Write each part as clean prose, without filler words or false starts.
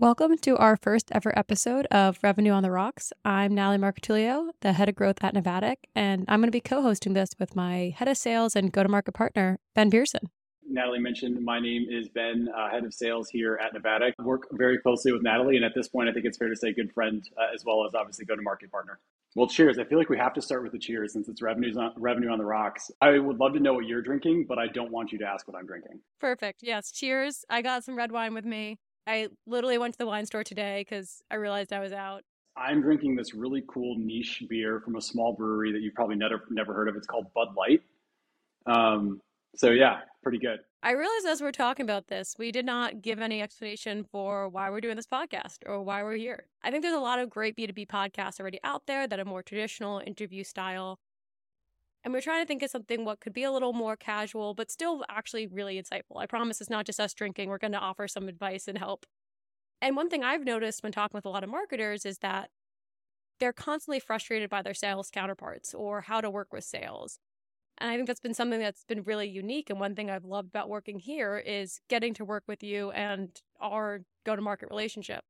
Welcome to our first ever episode of Revenue on the Rocks. I'm Natalie Marcatulio, the head of growth at Navattic, and I'm going to be co-hosting this with my head of sales and go-to-market partner, Ben Pearson. Natalie mentioned my name is Ben, head of sales here at Navattic. I work very closely with Natalie, and at this point, I think it's fair to say good friend, as well as obviously go-to-market partner. Well, cheers. I feel like we have to start with the cheers since it's revenue on the rocks. I would love to know what you're drinking, but I don't want you to ask what I'm drinking. Perfect. Yes. Cheers. I got some red wine with me. I literally went to the wine store today because I realized I was out. I'm drinking this really cool niche beer from a small brewery that you've probably never heard of. It's called Bud Light. So yeah, pretty good. I realized as we're talking about this, we did not give any explanation for why we're doing this podcast or why we're here. I think there's a lot of great B2B podcasts already out there that are more traditional interview style. And we're trying to think of something what could be a little more casual, but still actually really insightful. I promise it's not just us drinking. We're going to offer some advice and help. And one thing I've noticed when talking with a lot of marketers is that they're constantly frustrated by their sales counterparts or how to work with sales. And I think that's been something that's been really unique. And one thing I've loved about working here is getting to work with you and our go-to-market relationship.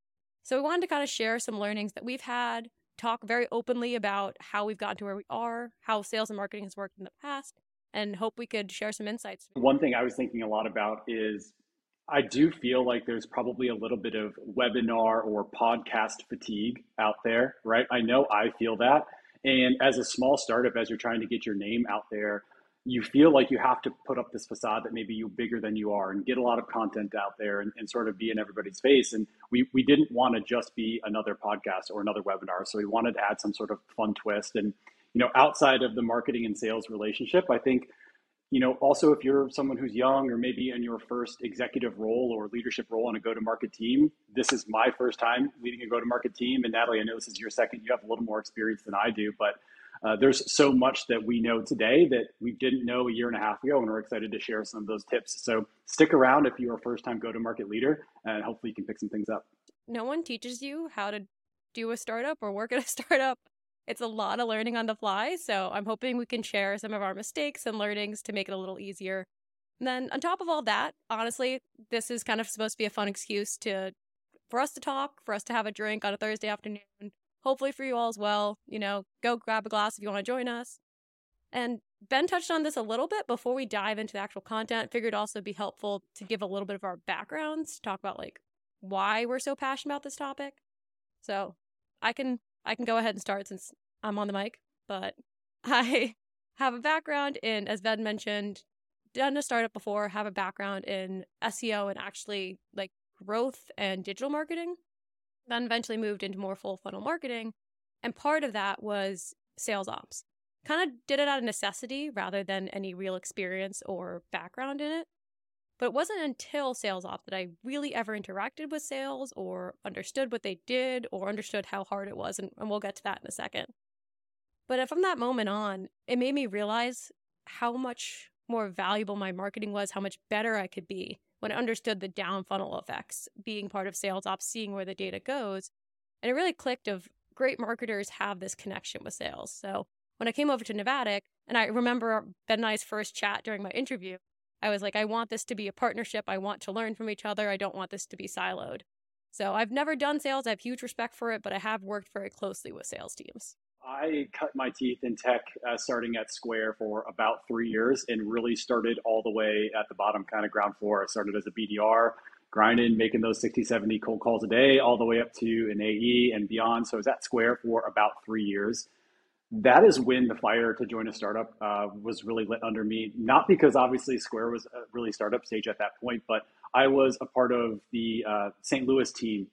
So we wanted to kind of share some learnings that we've had, talk very openly about how we've gotten to where we are, how sales and marketing has worked in the past, and hope we could share some insights. One thing I was thinking a lot about is I do feel like there's probably a little bit of webinar or podcast fatigue out there, right? I know I feel that. And as a small startup, as you're trying to get your name out there, you feel like you have to put up this facade that maybe you're bigger than you are and get a lot of content out there and sort of be in everybody's face. And we didn't want to just be another podcast or another webinar. So we wanted to add some sort of fun twist. And, you know, outside of the marketing and sales relationship, I think, you know, also if you're someone who's young or maybe in your first executive role or leadership role on a go-to-market team, this is my first time leading a go-to-market team. And Natalie, I know this is your second, you have a little more experience than I do, but there's so much that we know today that we didn't know a year and a half ago, and we're excited to share some of those tips. So stick around if you're a first-time go-to-market leader, and hopefully you can pick some things up. No one teaches you how to do a startup or work at a startup. It's a lot of learning on the fly, so I'm hoping we can share some of our mistakes and learnings to make it a little easier. And then on top of all that, honestly, this is kind of supposed to be a fun excuse for us to talk, for us to have a drink on a Thursday afternoon. Hopefully for you all as well, you know, go grab a glass if you want to join us. And Ben touched on this a little bit before we dive into the actual content. Figured also be helpful to give a little bit of our backgrounds, to talk about like why we're so passionate about this topic. So I can go ahead and start since I'm on the mic, but I have a background in, as Ben mentioned, done a startup before, have a background in SEO and actually like growth and digital marketing. Then eventually moved into more full funnel marketing. And part of that was sales ops. Kind of did it out of necessity rather than any real experience or background in it. But it wasn't until sales ops that I really ever interacted with sales or understood what they did or understood how hard it was. And we'll get to that in a second. But from that moment on, it made me realize how much more valuable my marketing was, how much better I could be. When I understood the down funnel effects, being part of sales ops, seeing where the data goes, and it really clicked of great marketers have this connection with sales. So when I came over to Navattic, and I remember Ben and I's first chat during my interview, I was like, I want this to be a partnership. I want to learn from each other. I don't want this to be siloed. So I've never done sales. I have huge respect for it, but I have worked very closely with sales teams. I cut my teeth in tech starting at Square for about 3 years and really started all the way at the bottom, kind of ground floor. I started as a BDR, grinding, making those 60, 70 cold calls a day, all the way up to an AE and beyond. So I was at Square for about 3 years. That is when the fire to join a startup was really lit under me. Not because obviously Square was a really startup stage at that point, but I was a part of the St. Louis team,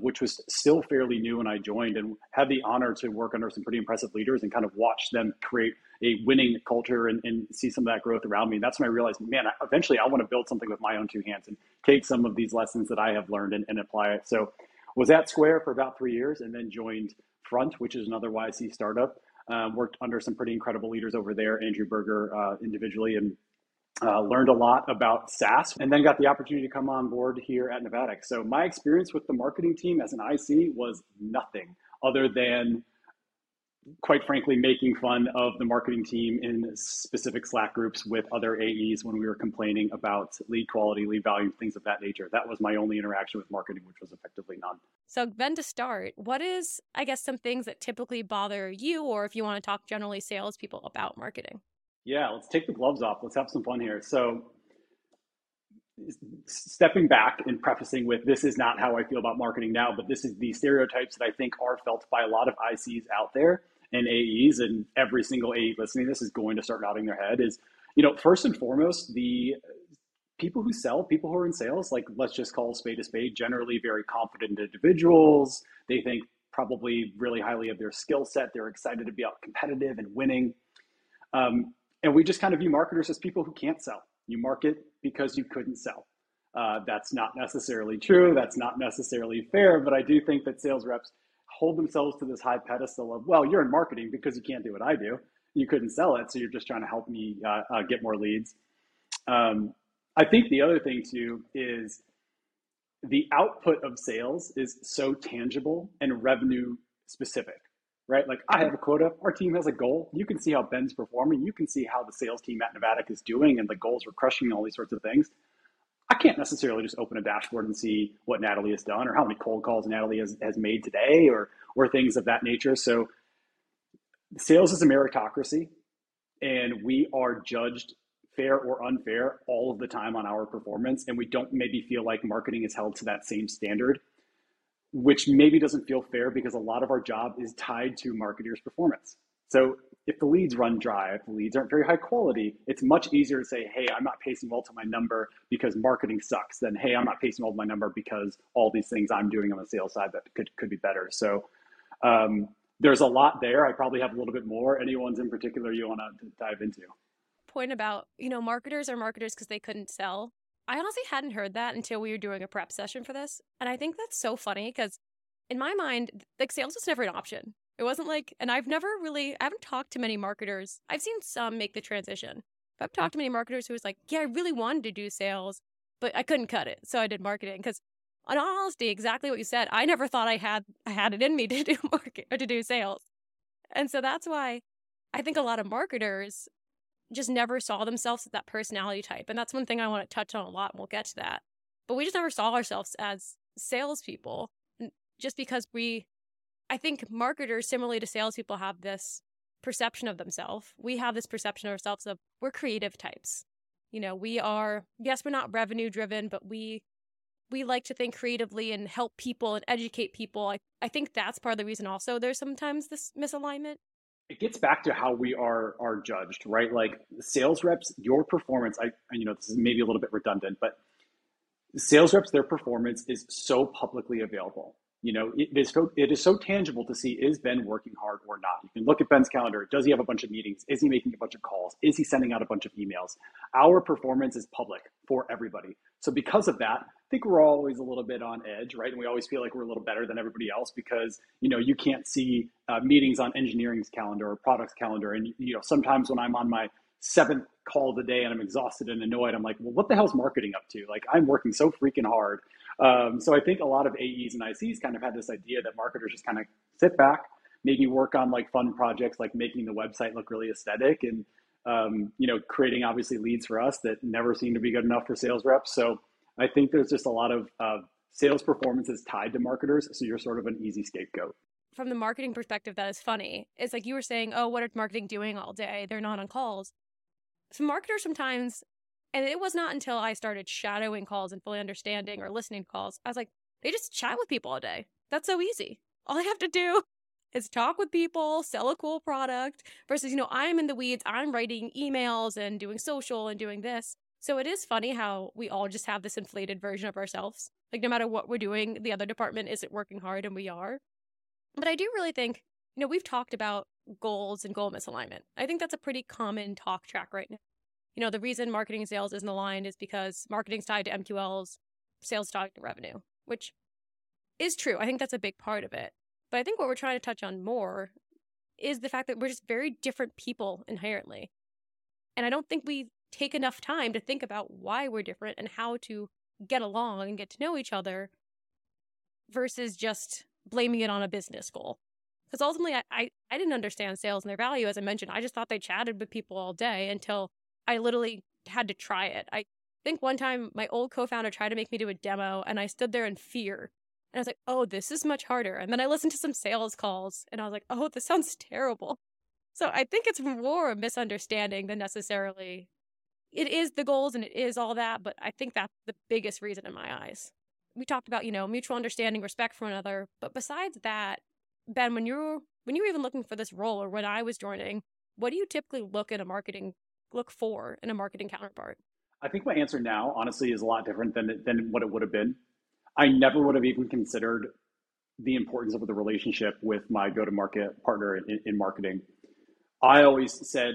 which was still fairly new when I joined, and had the honor to work under some pretty impressive leaders and kind of watch them create a winning culture and see some of that growth around me. And that's when I realized, man, eventually I want to build something with my own two hands and take some of these lessons that I have learned and apply it. So was at Square for about 3 years and then joined Front, which is another YC startup. Worked under some pretty incredible leaders over there, Andrew Berger individually, and learned a lot about SaaS, and then got the opportunity to come on board here at Navattic. So my experience with the marketing team as an IC was nothing other than quite frankly, making fun of the marketing team in specific Slack groups with other AEs when we were complaining about lead quality, lead value, things of that nature. That was my only interaction with marketing, which was effectively none. So Ben, to start, what is, I guess, some things that typically bother you, or if you want to talk generally salespeople about marketing? Yeah, let's take the gloves off. Let's have some fun here. So stepping back and prefacing with, this is not how I feel about marketing now, but this is the stereotypes that I think are felt by a lot of ICs out there and AEs, and every single AE listening to this is going to start nodding their head, is, you know, first and foremost, the people who sell, people who are in sales, like, let's just call a spade, generally very confident individuals. They think probably really highly of their skill set. They're excited to be out competitive and winning. And we just kind of view marketers as people who can't sell. You market because you couldn't sell. That's not necessarily true. That's not necessarily fair. But I do think that sales reps hold themselves to this high pedestal of, well, you're in marketing because you can't do what I do. You couldn't sell it, so you're just trying to help me get more leads. I think the other thing, too, is the output of sales is so tangible and revenue specific, right? Like, I have a quota, our team has a goal. You can see how Ben's performing. You can see how the sales team at Navattic is doing and the goals we're crushing, all these sorts of things. I can't necessarily just open a dashboard and see what Natalie has done or how many cold calls Natalie has made today or things of that nature. So sales is a meritocracy, and we are judged fair or unfair all of the time on our performance. And we don't maybe feel like marketing is held to that same standard, which maybe doesn't feel fair because a lot of our job is tied to marketers' performance. So if the leads run dry, if the leads aren't very high quality, it's much easier to say, hey, I'm not pacing well to my number because marketing sucks, than, hey, I'm not pacing well to my number because all these things I'm doing on the sales side that could be better. So there's a lot there. I probably have a little bit more. Any ones in particular you want to dive into? Point about, you know, marketers are marketers because they couldn't sell. I honestly hadn't heard that until we were doing a prep session for this. And I think that's so funny because in my mind, like, sales was never an option. It wasn't like, and I haven't talked to many marketers. I've seen some make the transition. But I've talked to many marketers who was like, yeah, I really wanted to do sales, but I couldn't cut it. So I did marketing. Because in all honesty, exactly what you said, I never thought I had it in me to do market or to do sales. And so that's why I think a lot of marketers just never saw themselves as that personality type. And that's one thing I want to touch on a lot, and we'll get to that. But we just never saw ourselves as salespeople, just because I think marketers, similarly to salespeople, have this perception of themselves. We have this perception of ourselves of, we're creative types. You know, we are, yes, we're not revenue driven, but we like to think creatively and help people and educate people. I think that's part of the reason also there's sometimes this misalignment. It gets back to how we are judged, right? Like, sales reps, your performance, this is maybe a little bit redundant, but sales reps, their performance is so publicly available. You know, it is so tangible to see, is Ben working hard or not? You can look at Ben's calendar. Does he have a bunch of meetings? Is he making a bunch of calls? Is he sending out a bunch of emails? Our performance is public for everybody. So because of that, I think we're always a little bit on edge, right? And we always feel like we're a little better than everybody else because, you know, you can't see meetings on engineering's calendar or product's calendar. And, you know, sometimes when I'm on my 7th call of the day and I'm exhausted and annoyed, I'm like, well, what the hell's marketing up to? Like, I'm working so freaking hard. So I think a lot of AEs and ICs kind of had this idea that marketers just kind of sit back, maybe work on like fun projects, like making the website look really aesthetic and, creating obviously leads for us that never seem to be good enough for sales reps. So I think there's just a lot of sales performances tied to marketers. So you're sort of an easy scapegoat. From the marketing perspective, that is funny. It's like you were saying, oh, what are marketing doing all day? They're not on calls. So marketers sometimes, and it was not until I started shadowing calls and fully understanding or listening to calls, I was like, they just chat with people all day. That's so easy. All I have to do is talk with people, sell a cool product versus, you know, I'm in the weeds. I'm writing emails and doing social and doing this. So it is funny how we all just have this inflated version of ourselves. Like, no matter what we're doing, the other department isn't working hard and we are. But I do really think, you know, we've talked about goals and goal misalignment. I think that's a pretty common talk track right now. You know, the reason marketing and sales isn't aligned is because marketing's tied to MQLs, sales tied to revenue, which is true. I think that's a big part of it. But I think what we're trying to touch on more is the fact that we're just very different people inherently. And I don't think we take enough time to think about why we're different and how to get along and get to know each other versus just blaming it on a business goal. Because ultimately, I didn't understand sales and their value, as I mentioned. I just thought they chatted with people all day until I literally had to try it. I think one time my old co-founder tried to make me do a demo, and I stood there in fear. And I was like, oh, this is much harder. And then I listened to some sales calls, and I was like, oh, this sounds terrible. So I think it's more a misunderstanding than necessarily. It is the goals and it is all that, but I think that's the biggest reason in my eyes. We talked about, mutual understanding, respect for one another. But besides that, Ben, when you were even looking for this role, or when I was joining, what do you typically look for in a marketing counterpart? I think my answer now, honestly, is a lot different than what it would have been. I never would have even considered the importance of the relationship with my go-to-market partner in marketing. I always said,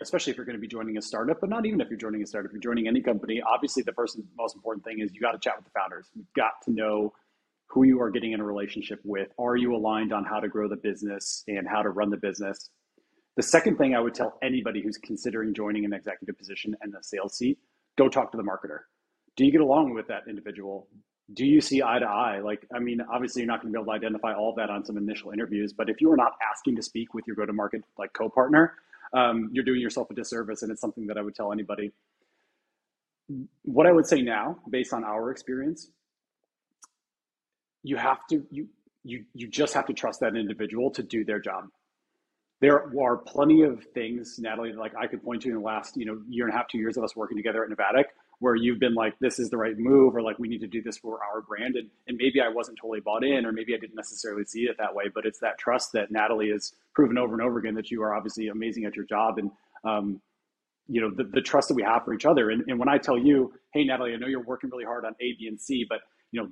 especially if you're going to be joining a startup, but not even if you're joining a startup, if you're joining any company, obviously the first and most important thing is you got to chat with the founders. You've got to know who you are getting in a relationship with. Are you aligned on how to grow the business and how to run the business? The second thing I would tell anybody who's considering joining an executive position and a sales seat, go talk to the marketer. Do you get along with that individual? Do you see eye to eye? Obviously you're not going to be able to identify all of that on some initial interviews, but if you are not asking to speak with your go-to-market co-partner, you're doing yourself a disservice, and it's something that I would tell anybody. What I would say now, based on our experience, you just have to trust that individual to do their job. There are plenty of things, Natalie, I could point to in the last year and a half, 2 years of us working together at Navattic, where you've been this is the right move, or we need to do this for our brand. And maybe I wasn't totally bought in, or maybe I didn't necessarily see it that way, but it's that trust that Natalie has proven over and over again that you are obviously amazing at your job. And the trust that we have for each other. And when I tell you, hey, Natalie, I know you're working really hard on A, B, and C, but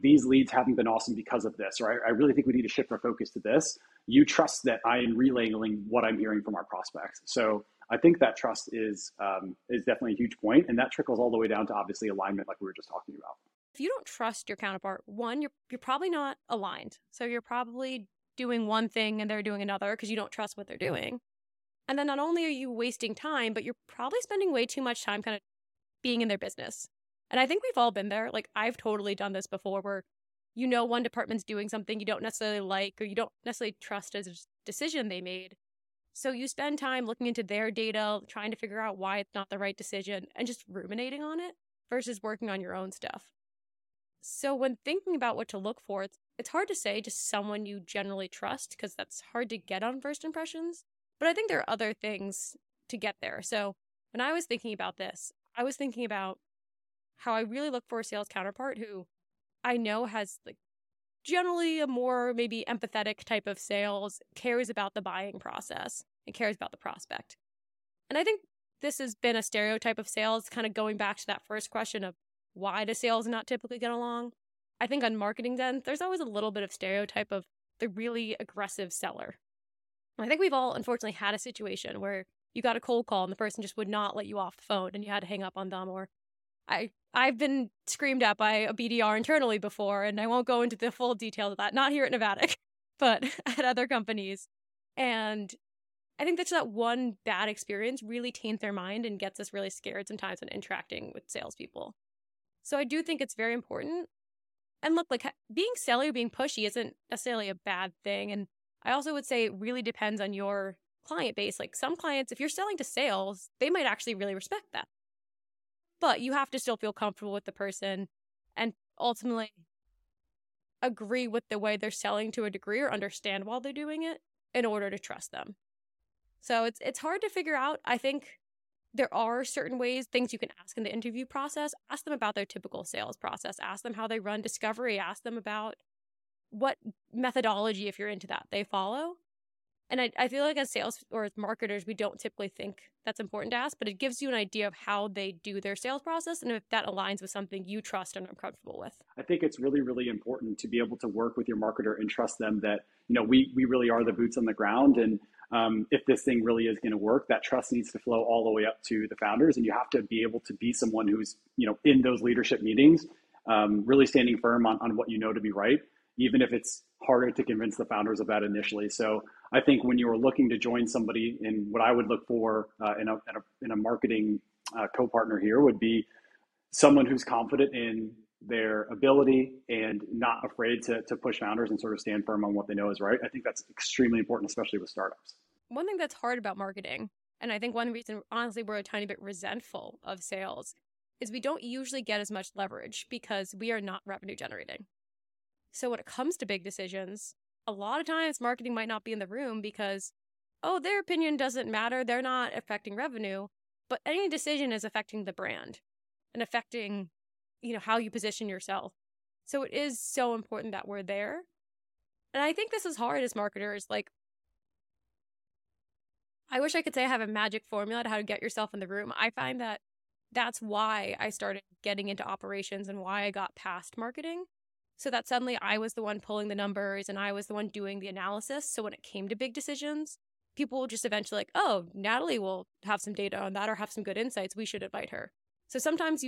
these leads haven't been awesome because of this, or I really think we need to shift our focus to this. You trust that I am relaying what I'm hearing from our prospects. So I think that trust is definitely a huge point, and that trickles all the way down to obviously alignment, we were just talking about. If you don't trust your counterpart, one, you're probably not aligned. So you're probably doing one thing and they're doing another because you don't trust what they're doing. And then not only are you wasting time, but you're probably spending way too much time kind of being in their business. And I think we've all been there. I've totally done this before, where one department's doing something you don't necessarily like, or you don't necessarily trust as a decision they made. So you spend time looking into their data, trying to figure out why it's not the right decision, and just ruminating on it versus working on your own stuff. So when thinking about what to look for, it's hard to say just someone you generally trust, because that's hard to get on first impressions. But I think there are other things to get there. So when I was thinking about this, I was thinking about how I really look for a sales counterpart who I know has generally a more maybe empathetic type of sales, cares about the buying process and cares about the prospect. And I think this has been a stereotype of sales, kind of going back to that first question of why do sales not typically get along? I think on marketing's end, there's always a little bit of stereotype of the really aggressive seller. And I think we've all unfortunately had a situation where you got a cold call and the person just would not let you off the phone and you had to hang up on them, or I've been screamed at by a BDR internally before, and I won't go into the full details of that, not here at Navattic, but at other companies. And I think that's that one bad experience really taints their mind and gets us really scared sometimes when interacting with salespeople. So I do think it's very important. And look, being silly or being pushy isn't necessarily a bad thing. And I also would say it really depends on your client base. Some clients, if you're selling to sales, they might actually really respect that. But you have to still feel comfortable with the person and ultimately agree with the way they're selling to a degree, or understand while they're doing it in order to trust them. So it's hard to figure out. I think there are certain things you can ask in the interview process. Ask them about their typical sales process. Ask them how they run discovery. Ask them about what methodology, if you're into that, they follow. And I feel as sales or as marketers, we don't typically think that's important to ask, but it gives you an idea of how they do their sales process and if that aligns with something you trust and are comfortable with. I think it's really, really important to be able to work with your marketer and trust them that, we really are the boots on the ground. And if this thing really is going to work, that trust needs to flow all the way up to the founders. And you have to be able to be someone who's, in those leadership meetings, really standing firm on what to be right, even if it's harder to convince the founders of that initially. So I think when you are looking to join somebody, and what I would look for in a marketing co-partner here would be someone who's confident in their ability and not afraid to push founders and sort of stand firm on what they know is right. I think that's extremely important, especially with startups. One thing that's hard about marketing, and I think one reason, honestly, we're a tiny bit resentful of sales, is we don't usually get as much leverage because we are not revenue generating. So when it comes to big decisions, a lot of times marketing might not be in the room because, oh, their opinion doesn't matter. They're not affecting revenue, but any decision is affecting the brand and affecting, you know, how you position yourself. So it is so important that we're there. And I think this is hard as marketers. Like, I wish I could say I have a magic formula to how to get yourself in the room. I find that that's why I started getting into operations and why I got past marketing, so that suddenly I was the one pulling the numbers and I was the one doing the analysis. So when it came to big decisions, people just eventually like, oh, Natalie will have some data on that or have some good insights. We should invite her. So sometimes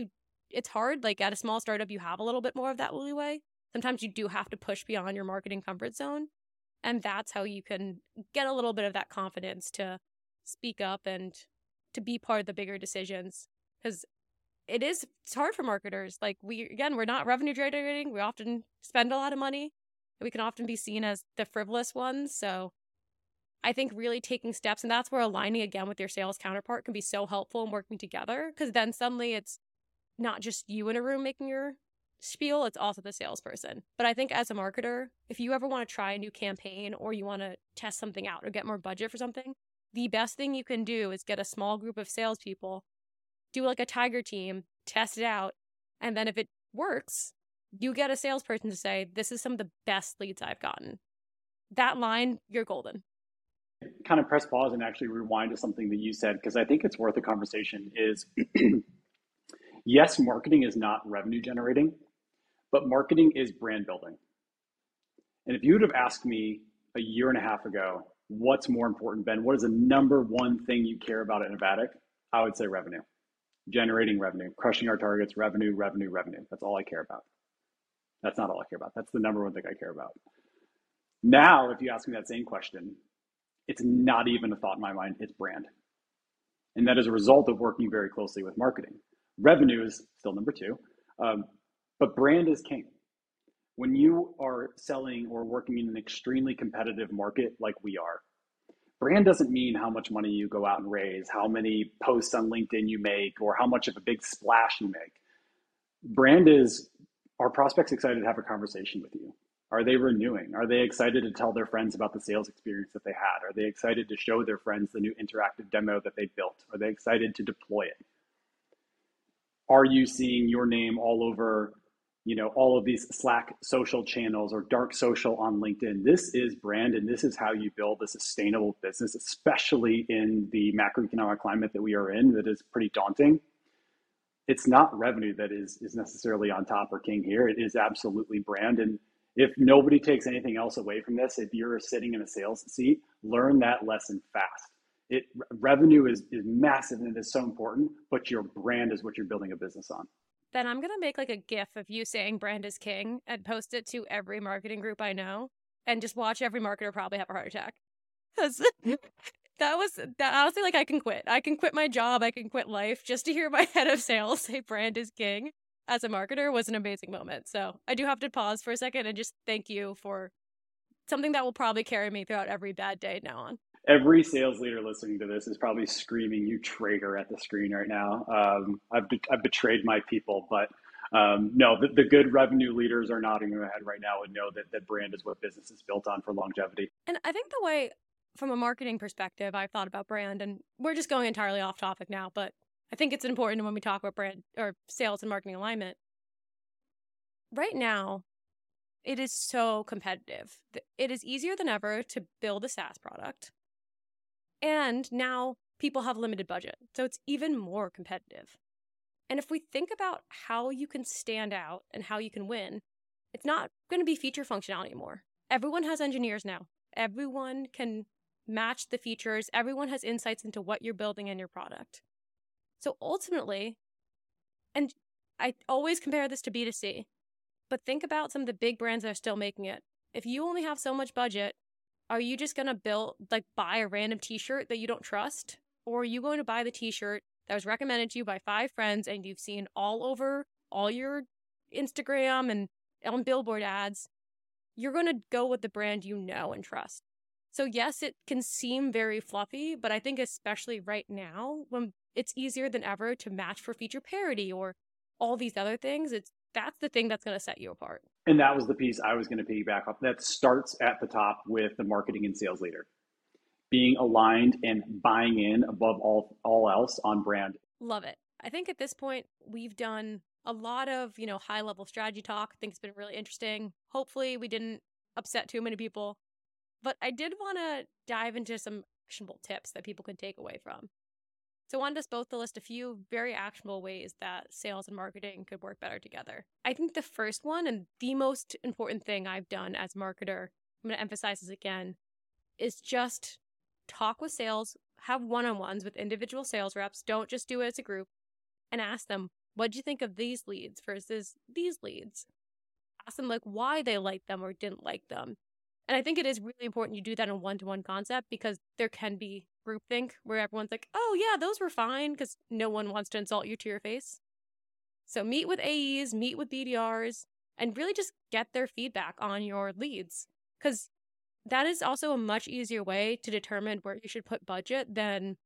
it's hard. Like at a small startup, you have a little bit more of that leeway. Sometimes you do have to push beyond your marketing comfort zone. And that's how you can get a little bit of that confidence to speak up and to be part of the bigger decisions. Because it's hard for marketers. Like we're not revenue generating. We often spend a lot of money. And we can often be seen as the frivolous ones. So I think really taking steps, and that's where aligning again with your sales counterpart can be so helpful in working together. Because then suddenly it's not just you in a room making your spiel, it's also the salesperson. But I think as a marketer, if you ever want to try a new campaign or you want to test something out or get more budget for something, the best thing you can do is get a small group of salespeople, do like a tiger team, test it out. And then if it works, you get a salesperson to say, this is some of the best leads I've gotten. That line, you're golden. Kind of press pause and actually rewind to something that you said, because I think it's worth a conversation is, yes, marketing is not revenue generating, but marketing is brand building. And if you would have asked me a year and a half ago, what's more important, Ben, what is the number one thing you care about at Navattic? I would say revenue. Generating revenue, crushing our targets, revenue. That's all I care about. That's not all I care about. That's the number one thing I care about. Now, if you ask me that same question, it's not even a thought in my mind, it's brand. And that is a result of working very closely with marketing. Revenue is still number two, but brand is king. When you are selling or working in an extremely competitive market like we are, brand doesn't mean how much money you go out and raise, how many posts on LinkedIn you make, or how much of a big splash you make. Brand is, are prospects excited to have a conversation with you? Are they renewing? Are they excited to tell their friends about the sales experience that they had? Are they excited to show their friends the new interactive demo that they built? Are they excited to deploy it? Are you seeing your name all over, you know, all of these Slack social channels or dark social on LinkedIn? This is brand, and this is how you build a sustainable business, especially in the macroeconomic climate that we are in that is pretty daunting. It's not revenue that is necessarily on top or king here. It is absolutely brand. And if nobody takes anything else away from this, if you're sitting in a sales seat, learn that lesson fast. Revenue is massive and it is so important, but your brand is what you're building a business on. Then I'm going to make like a GIF of you saying brand is king and post it to every marketing group I know and just watch every marketer probably have a heart attack. That honestly, like I can quit my job. I can quit life just to hear my head of sales say brand is king as a marketer was an amazing moment. So I do have to pause for a second and just thank you for something that will probably carry me throughout every bad day now on. Every sales leader listening to this is probably screaming, you traitor, at the screen right now. I've betrayed my people, but no, the good revenue leaders are nodding their head right now and know that brand is what business is built on for longevity. And I think the way, from a marketing perspective, I've thought about brand, and we're just going entirely off topic now, but I think it's important when we talk about brand or sales and marketing alignment. Right now, it is so competitive. It is easier than ever to build a SaaS product. And now people have limited budget, so it's even more competitive. And if we think about how you can stand out and how you can win, it's not going to be feature functionality anymore. Everyone has engineers now. Everyone can match the features. Everyone has insights into what you're building in your product. So ultimately, and I always compare this to B2C, but think about some of the big brands that are still making it. If you only have so much budget, are you just going to buy a random t-shirt that you don't trust? Or are you going to buy the t-shirt that was recommended to you by five friends and you've seen all over all your Instagram and on billboard ads, you're going to go with the brand you know and trust. So yes, it can seem very fluffy, but I think especially right now when it's easier than ever to match for feature parity or all these other things, that's the thing that's going to set you apart. And that was the piece I was going to piggyback off. That starts at the top with the marketing and sales leader, being aligned and buying in above all else on brand. Love it. I think at this point, we've done a lot of, high level strategy talk. I think it's been really interesting. Hopefully we didn't upset too many people, but I did want to dive into some actionable tips that people could take away from. So I wanted us both to list a few very actionable ways that sales and marketing could work better together. I think the first one and the most important thing I've done as a marketer, I'm going to emphasize this again, is just talk with sales, have one-on-ones with individual sales reps. Don't just do it as a group, and ask them, what do you think of these leads versus these leads? Ask them why they liked them or didn't like them. And I think it is really important you do that in one-to-one concept, because there can be groupthink where everyone's like, oh yeah, those were fine, because no one wants to insult you to your face. So meet with AEs, meet with BDRs, and really just get their feedback on your leads, because that is also a much easier way to determine where you should put budget than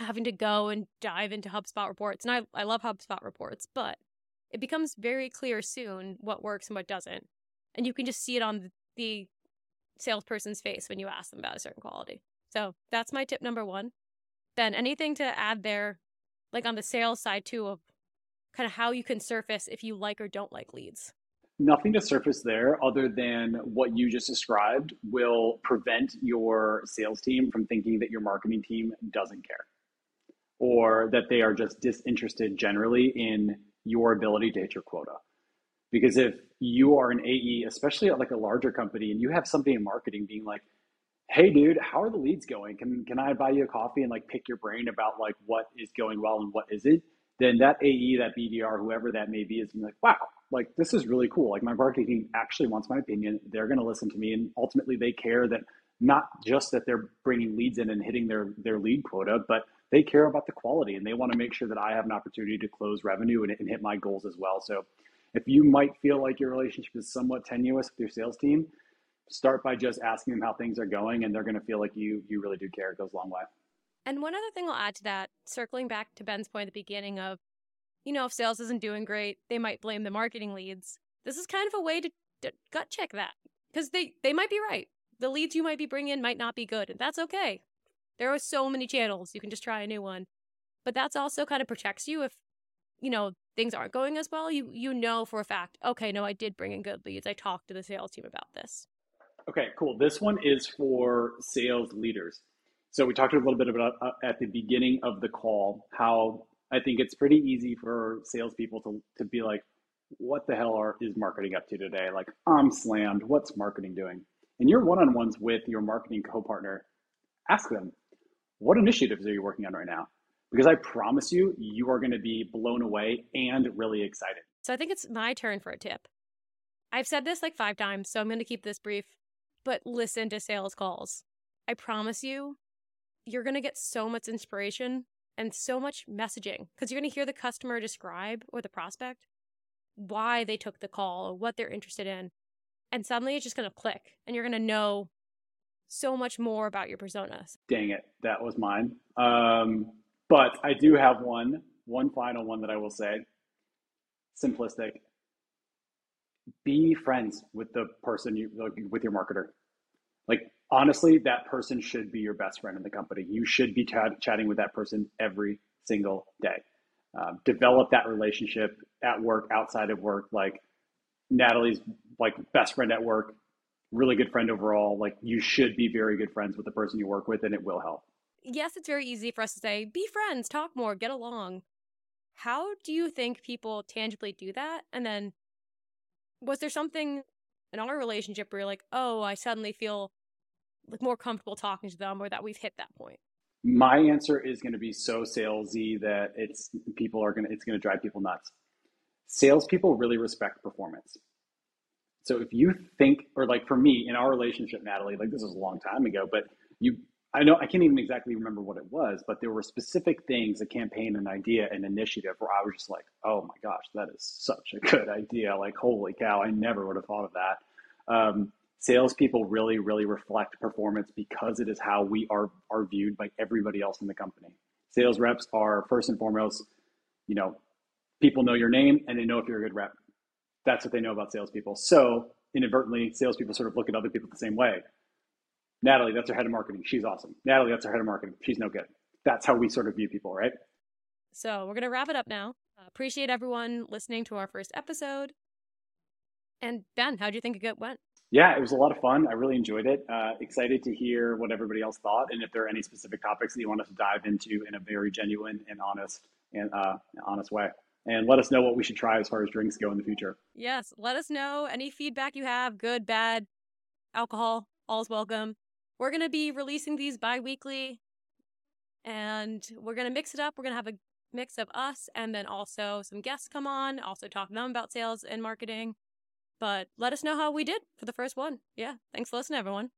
having to go and dive into HubSpot reports. And I love HubSpot reports, but it becomes very clear soon what works and what doesn't. And you can just see it on the salesperson's face when you ask them about a certain quality. So that's my tip number one. Ben, anything to add there, on the sales side too, of kind of how you can surface if you like or don't like leads? Nothing to surface there other than what you just described will prevent your sales team from thinking that your marketing team doesn't care, or that they are just disinterested generally in your ability to hit your quota. Because if you are an AE, especially at a larger company, and you have something in marketing being like, hey dude, how are the leads going? Can I buy you a coffee and pick your brain about what is going well and what isn't? Then that AE, that BDR, whoever that may be, is gonna be like, wow, this is really cool. My marketing team actually wants my opinion. They're going to listen to me. And ultimately they care that not just that they're bringing leads in and hitting their lead quota, but they care about the quality, and they want to make sure that I have an opportunity to close revenue and hit my goals as well. So if you might feel like your relationship is somewhat tenuous with your sales team, start by just asking them how things are going, and they're going to feel like you really do care. It goes a long way. And one other thing I'll add to that, circling back to Ben's point at the beginning of, if sales isn't doing great, they might blame the marketing leads. This is kind of a way to gut check that, because they might be right. The leads you might be bringing in might not be good, and that's okay. There are so many channels. You can just try a new one. But that's also kind of protects you if, things aren't going as well. You know for a fact, okay, no, I did bring in good leads. I talked to the sales team about this. Okay, cool. This one is for sales leaders. So we talked a little bit about at the beginning of the call how I think it's pretty easy for salespeople to be like, what the hell is marketing up to today? I'm slammed. What's marketing doing? And your one-on-ones with your marketing co-partner, ask them, what initiatives are you working on right now? Because I promise you are going to be blown away and really excited. So I think it's my turn for a tip. I've said this 5 times, so I'm going to keep this brief, but listen to sales calls. I promise you're going to get so much inspiration and so much messaging, because you're going to hear the customer describe, or the prospect, why they took the call or what they're interested in. And suddenly it's just going to click, and you're going to know so much more about your personas. Dang it. That was mine. But I do have one final one that I will say. Simplistic. Be friends with the person with your marketer. Honestly, that person should be your best friend in the company. You should be chatting with that person every single day. Develop that relationship at work, outside of work. Natalie's best friend at work, really good friend overall. You should be very good friends with the person you work with, and it will help. Yes, it's very easy for us to say, be friends, talk more, get along. How do you think people tangibly do that? And then was there something in our relationship where you're like, oh, I suddenly feel more comfortable talking to them, or that we've hit that point? My answer is going to be so salesy that it's going to drive people nuts. Salespeople really respect performance. So if you think, or for me in our relationship, Natalie, this was a long time ago, but you, I can't even exactly remember what it was, but there were specific things, a campaign, an idea, an initiative where I was just like, oh my gosh, that is such a good idea. Like, holy cow, I never would have thought of that. Salespeople really, really reflect performance because it is how we are viewed by everybody else in the company. Sales reps are first and foremost, you know, people know your name and they know if you're a good rep. That's what they know about salespeople. So inadvertently, salespeople sort of look at other people the same way. Natalie, that's our head of marketing. She's awesome. Natalie, that's our head of marketing. She's no good. That's how we sort of view people, right? So we're going to wrap it up now. Appreciate everyone listening to our first episode. And Ben, how do you think it went? Yeah, it was a lot of fun. I really enjoyed it. Excited to hear what everybody else thought. And if there are any specific topics that you want us to dive into in a very genuine and honest way. And let us know what we should try as far as drinks go in the future. Yes. Let us know any feedback you have, good, bad, alcohol, all's welcome. We're going to be releasing these bi-weekly and we're going to mix it up. We're going to have a mix of us and then also some guests come on, also talk to them about sales and marketing. But let us know how we did for the first one. Yeah. Thanks for listening, everyone.